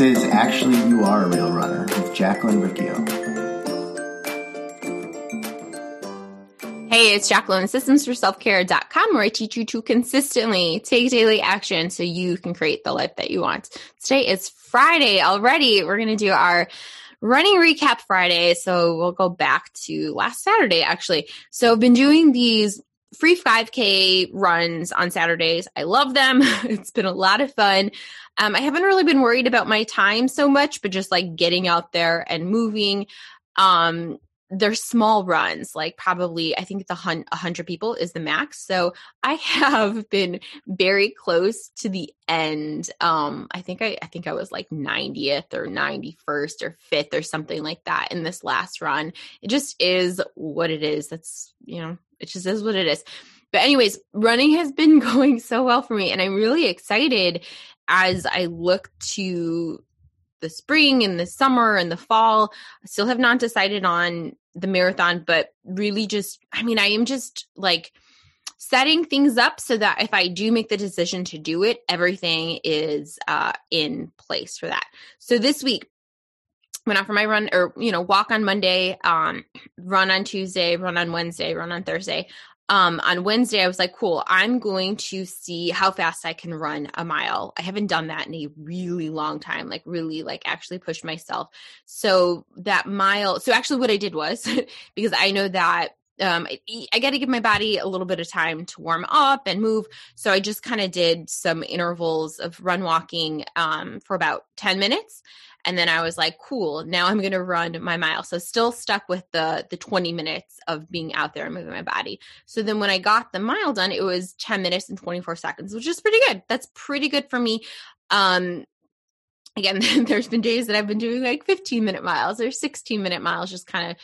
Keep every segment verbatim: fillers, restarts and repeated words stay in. This is Actually You Are a Real Runner with Jacqueline Riccio. Hey, it's Jacqueline, Systems for Self Care dot com, where I teach you to consistently take daily action so you can create the life that you want. Today is Friday already. We're going to do our Running Recap Friday, so we'll go back to last Saturday, actually. So I've been doing these free five K runs on Saturdays. I love them. It's been a lot of fun. Um, I haven't really been worried about my time so much, but just like getting out there and moving. Um, they're small runs, like probably, I think the hun- one hundred people is the max. So I have been very close to the end. Um, I think I, I think I was like ninetieth or ninety-first or fifth or something like that in this last run. It just is what it is. That's, you know, it just is what it is. But anyways, running has been going so well for me, and I'm really excited as I look to the spring and the summer and the fall. I still have not decided on the marathon, but really just, I mean, I am just like setting things up so that if I do make the decision to do it, everything is uh, in place for that. So this week, went out for my run or, you know, walk on Monday, um, run on Tuesday, run on Wednesday, run on Thursday. Um, on Wednesday, I was like, cool, I'm going to see how fast I can run a mile. I haven't done that in a really long time, like really like actually push myself. So that mile, so actually what I did was because I know that um, I, I got to give my body a little bit of time to warm up and move. So I just kind of did some intervals of run walking um, for about ten minutes. And then I was like, cool, now I'm going to run my mile. So still stuck with the the twenty minutes of being out there and moving my body. So then when I got the mile done, it was ten minutes and twenty-four seconds, which is pretty good. That's pretty good for me. Um, again, there's been days that I've been doing like fifteen minute miles or sixteen minute miles, just kind of,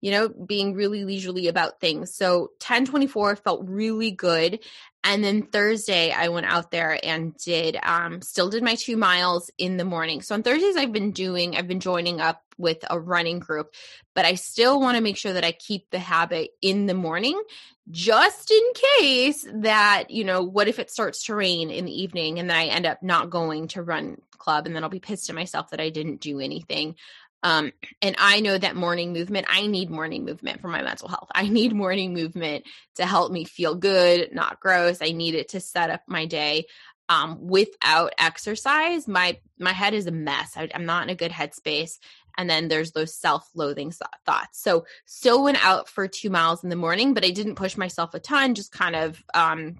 you know, being really leisurely about things. So ten twenty-four felt really good. And then Thursday I went out there and did, um, still did my two miles in the morning. So on Thursdays I've been doing, I've been joining up with a running group, but I still want to make sure that I keep the habit in the morning just in case that, you know, what if it starts to rain in the evening and then I end up not going to run club and then I'll be pissed at myself that I didn't do anything. Um, and I know that morning movement, I need morning movement for my mental health. I need morning movement to help me feel good, not gross. I need it to set up my day. Um, without exercise, my, my head is a mess. I, I'm not in a good headspace. And then there's those self-loathing thoughts. So still went out for two miles in the morning, but I didn't push myself a ton, just kind of, um,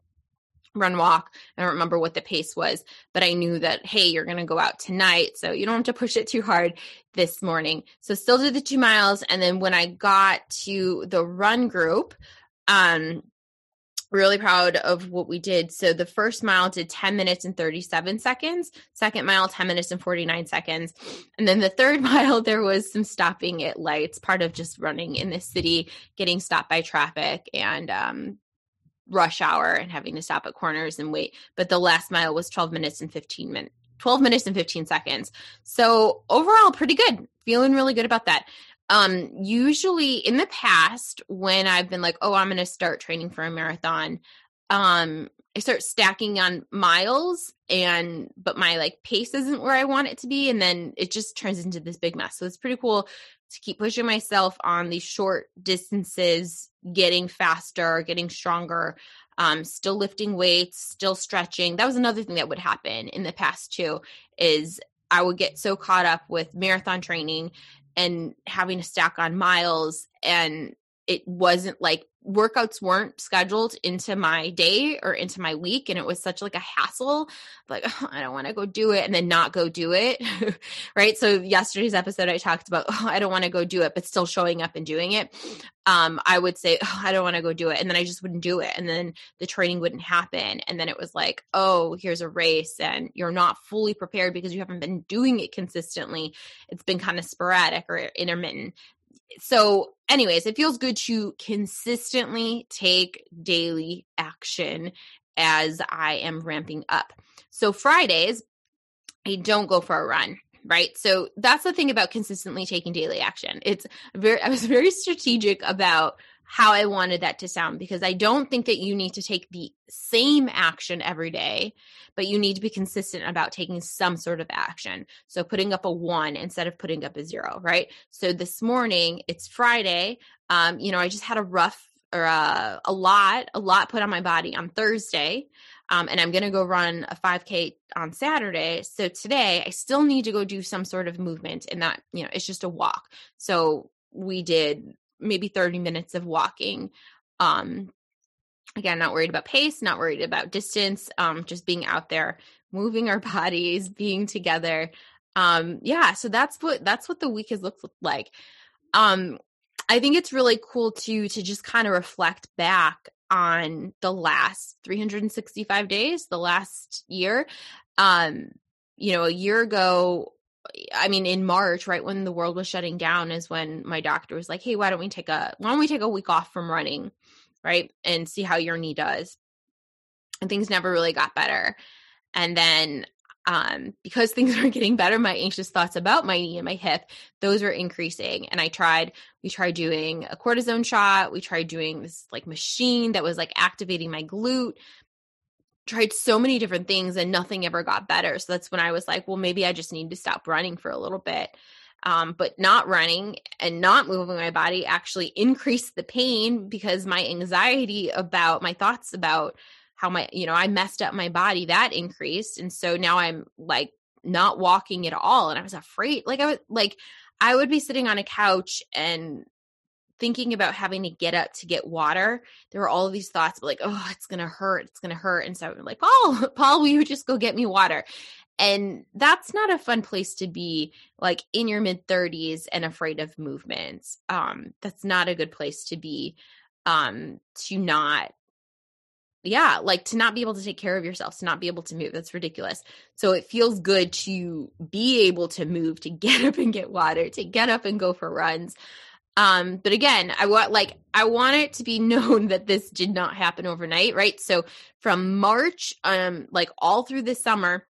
run, walk. I don't remember what the pace was, but I knew that, hey, you're going to go out tonight, so you don't have to push it too hard this morning. So still did the two miles. And then when I got to the run group, um, really proud of what we did. So the first mile did ten minutes and thirty-seven seconds, second mile, ten minutes and forty-nine seconds. And then the third mile, there was some stopping at lights, part of just running in the city, getting stopped by traffic and, um, rush hour and having to stop at corners and wait. But the last mile was twelve minutes and fifteen minutes, twelve minutes and fifteen seconds. So overall, pretty good. Feeling really good about that. Um, usually in the past, when I've been like, oh, I'm going to start training for a marathon, um, I start stacking on miles and, but my like pace isn't where I want it to be. And then it just turns into this big mess. So it's pretty cool to keep pushing myself on these short distances, getting faster, getting stronger, um, still lifting weights, still stretching. That was another thing that would happen in the past too, is I would get so caught up with marathon training and having to stack on miles, and it wasn't like workouts weren't scheduled into my day or into my week. And it was such like a hassle, like, oh, I don't want to go do it and then not go do it. Right. So yesterday's episode, I talked about, oh, I don't want to go do it, but still showing up and doing it. Um, I would say, oh, I don't want to go do it. And then I just wouldn't do it. And then the training wouldn't happen. And then it was like, oh, here's a race and you're not fully prepared because you haven't been doing it consistently. It's been kind of sporadic or intermittent. So anyways, it feels good to consistently take daily action as I am ramping up. So Fridays, I don't go for a run, right? So that's the thing about consistently taking daily action. It's very, I was very strategic about how I wanted that to sound, because I don't think that you need to take the same action every day, but you need to be consistent about taking some sort of action. So putting up a one instead of putting up a zero, right? So this morning, it's Friday. Um, you know, I just had a rough or a, a lot, a lot put on my body on Thursday. Um, and I'm going to go run a five K on Saturday. So today I still need to go do some sort of movement, and that, you know, it's just a walk. So we did maybe thirty minutes of walking. Um, again, not worried about pace, not worried about distance, um, just being out there, moving our bodies, being together. Um, yeah. So that's what, that's what the week has looked like. Um, I think it's really cool to, to just kind of reflect back on the last three hundred sixty-five days, the last year. Um, you know, a year ago, I mean, in March, right when the world was shutting down, is when my doctor was like, hey, why don't we take a, why don't we take a week off from running, right? And see how your knee does. And things never really got better. And then um, because things weren't getting better, my anxious thoughts about my knee and my hip, those were increasing. And I tried, we tried doing a cortisone shot. We tried doing this like machine that was like activating my glute, tried so many different things, and nothing ever got better. So that's when I was like, well, maybe I just need to stop running for a little bit. Um, but not running and not moving my body actually increased the pain, because my anxiety about my thoughts about how my, you know, I messed up my body, that increased. And so now I'm like not walking at all. And I was afraid, like I was like, I would be sitting on a couch and thinking about having to get up to get water. There were all of these thoughts like, oh, it's going to hurt. It's going to hurt. And so I'm like, Paul, Paul, will you just go get me water? And that's not a fun place to be, like in your mid thirties and afraid of movements. Um, that's not a good place to be, um, to not, Yeah, like to not be able to take care of yourself, to not be able to move. That's ridiculous. So it feels good to be able to move, to get up and get water, to get up and go for runs. Um, but again, I want like I want it to be known that this did not happen overnight, right? So from March, um, like all through this summer,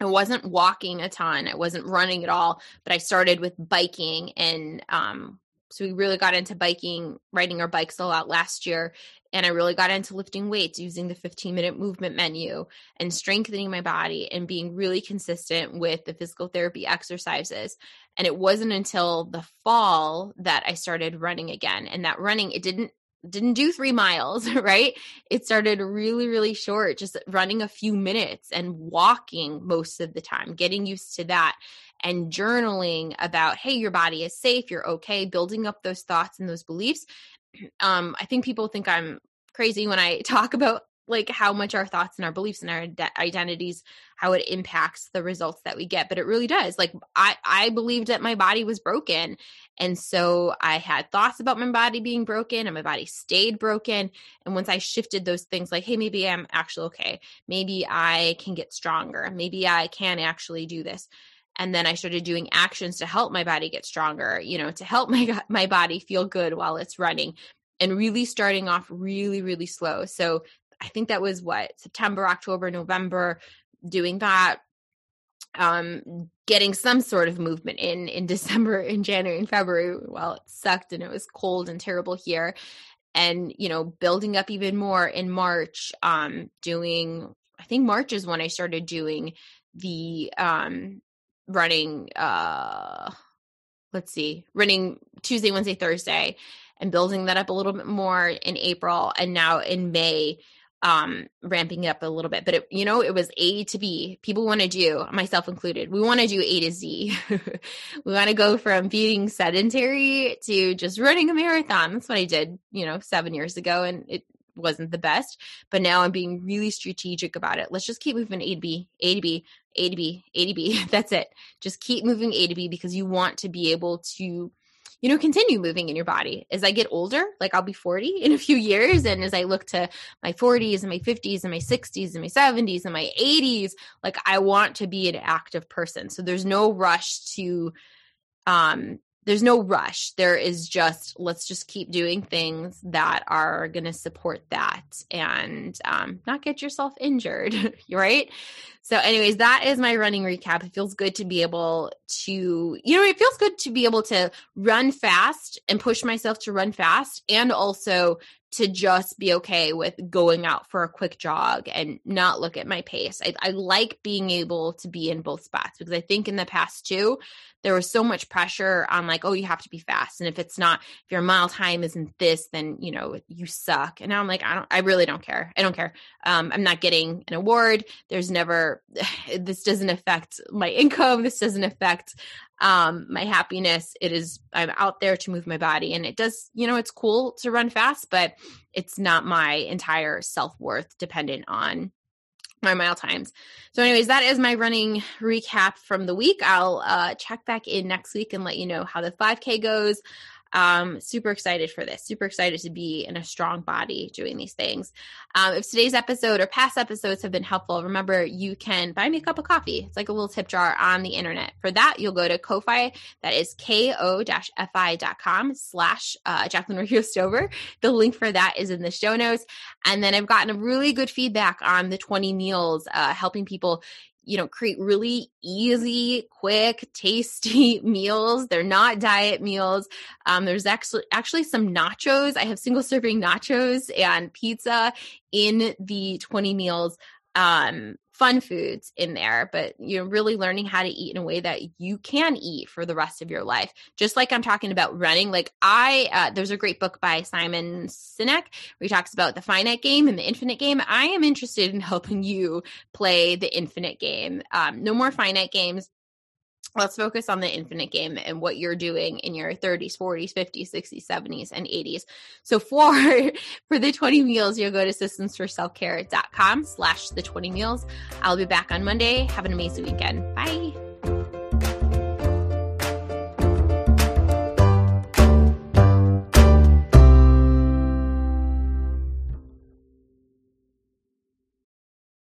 I wasn't walking a ton. I wasn't running at all, but I started with biking, and um, so we really got into biking, riding our bikes a lot last year. And I really got into lifting weights, using the fifteen minute movement menu and strengthening my body and being really consistent with the physical therapy exercises. And it wasn't until the fall that I started running again. And that running, it didn't, didn't do three miles, right? It started really, really short, just running a few minutes and walking most of the time, getting used to that, and journaling about, hey, your body is safe. You're okay. Building up those thoughts and those beliefs. Um, I think people think I'm crazy when I talk about like how much our thoughts and our beliefs and our ad- identities, how it impacts the results that we get, but it really does. Like I, I believed that my body was broken. And so I had thoughts about my body being broken, and my body stayed broken. And once I shifted those things, like, hey, maybe I'm actually okay. Maybe I can get stronger. Maybe I can actually do this. And then I started doing actions to help my body get stronger, you know, to help my my body feel good while it's running, and really starting off really, really slow. So I think that was what, September, October, November, doing that, um, getting some sort of movement in, in December, in January and February, while it sucked and it was cold and terrible here. And, you know, building up even more in March, um, doing, I think March is when I started doing the, um, running, uh, let's see, running Tuesday, Wednesday, Thursday, and building that up a little bit more in April. And now in May, um, ramping it up a little bit, but it, you know, it was A to B. People want to do, myself included, we want to do A to Z. We want to go from being sedentary to just running a marathon. That's what I did, you know, seven years ago. And it wasn't the best, but now I'm being really strategic about it. Let's just keep moving A to B, A to B, A to B, A to B. That's it. Just keep moving A to B, because you want to be able to, you know, continue moving in your body. As I get older, like I'll be forty in a few years. And as I look to my forties and my fifties and my sixties and my seventies and my eighties, like I want to be an active person. So there's no rush to, um, there's no rush. There is just, let's just keep doing things that are going to support that and um, not get yourself injured, right? So anyways, that is my running recap. It feels good to be able to, you know, it feels good to be able to run fast and push myself to run fast, and also to just be okay with going out for a quick jog and not look at my pace. I, I like being able to be in both spots, because I think in the past too, there was so much pressure on like, oh, you have to be fast. And if it's not, if your mile time isn't this, then, you know, you suck. And now I'm like, I don't, I really don't care. I don't care. Um, I'm not getting an award. There's never, this doesn't affect my income. This doesn't affect um, my happiness. It is, I'm out there to move my body, and it does, you know, it's cool to run fast, but it's not my entire self-worth dependent on my mile times. So anyways, that is my running recap from the week. I'll uh, check back in next week and let you know how the five K goes. Um, super excited for this. Super excited to be in a strong body doing these things. Um, if today's episode or past episodes have been helpful, remember you can buy me a cup of coffee. It's like a little tip jar on the internet. For that, you'll go to Ko-Fi. That is ko-fi.com slash uh, Jacqueline Riccio Stover. The link for that is in the show notes. And then I've gotten really good feedback on the twenty meals, uh, helping people, you know, create really easy, quick, tasty meals. They're not diet meals. Um, there's actually actually some nachos. I have single serving nachos and pizza in the twenty meals. Um, fun foods in there, but you're really learning how to eat in a way that you can eat for the rest of your life. Just like I'm talking about running, like I, uh, there's a great book by Simon Sinek where he talks about the finite game and the infinite game. I am interested in helping you play the infinite game. Um, no more finite games. Let's focus on the infinite game and what you're doing in your thirties, forties, fifties, sixties, seventies, and eighties. So for, for the twenty meals, you'll go to systems for self care dot com slash the twenty meals. I'll be back on Monday. Have an amazing weekend. Bye.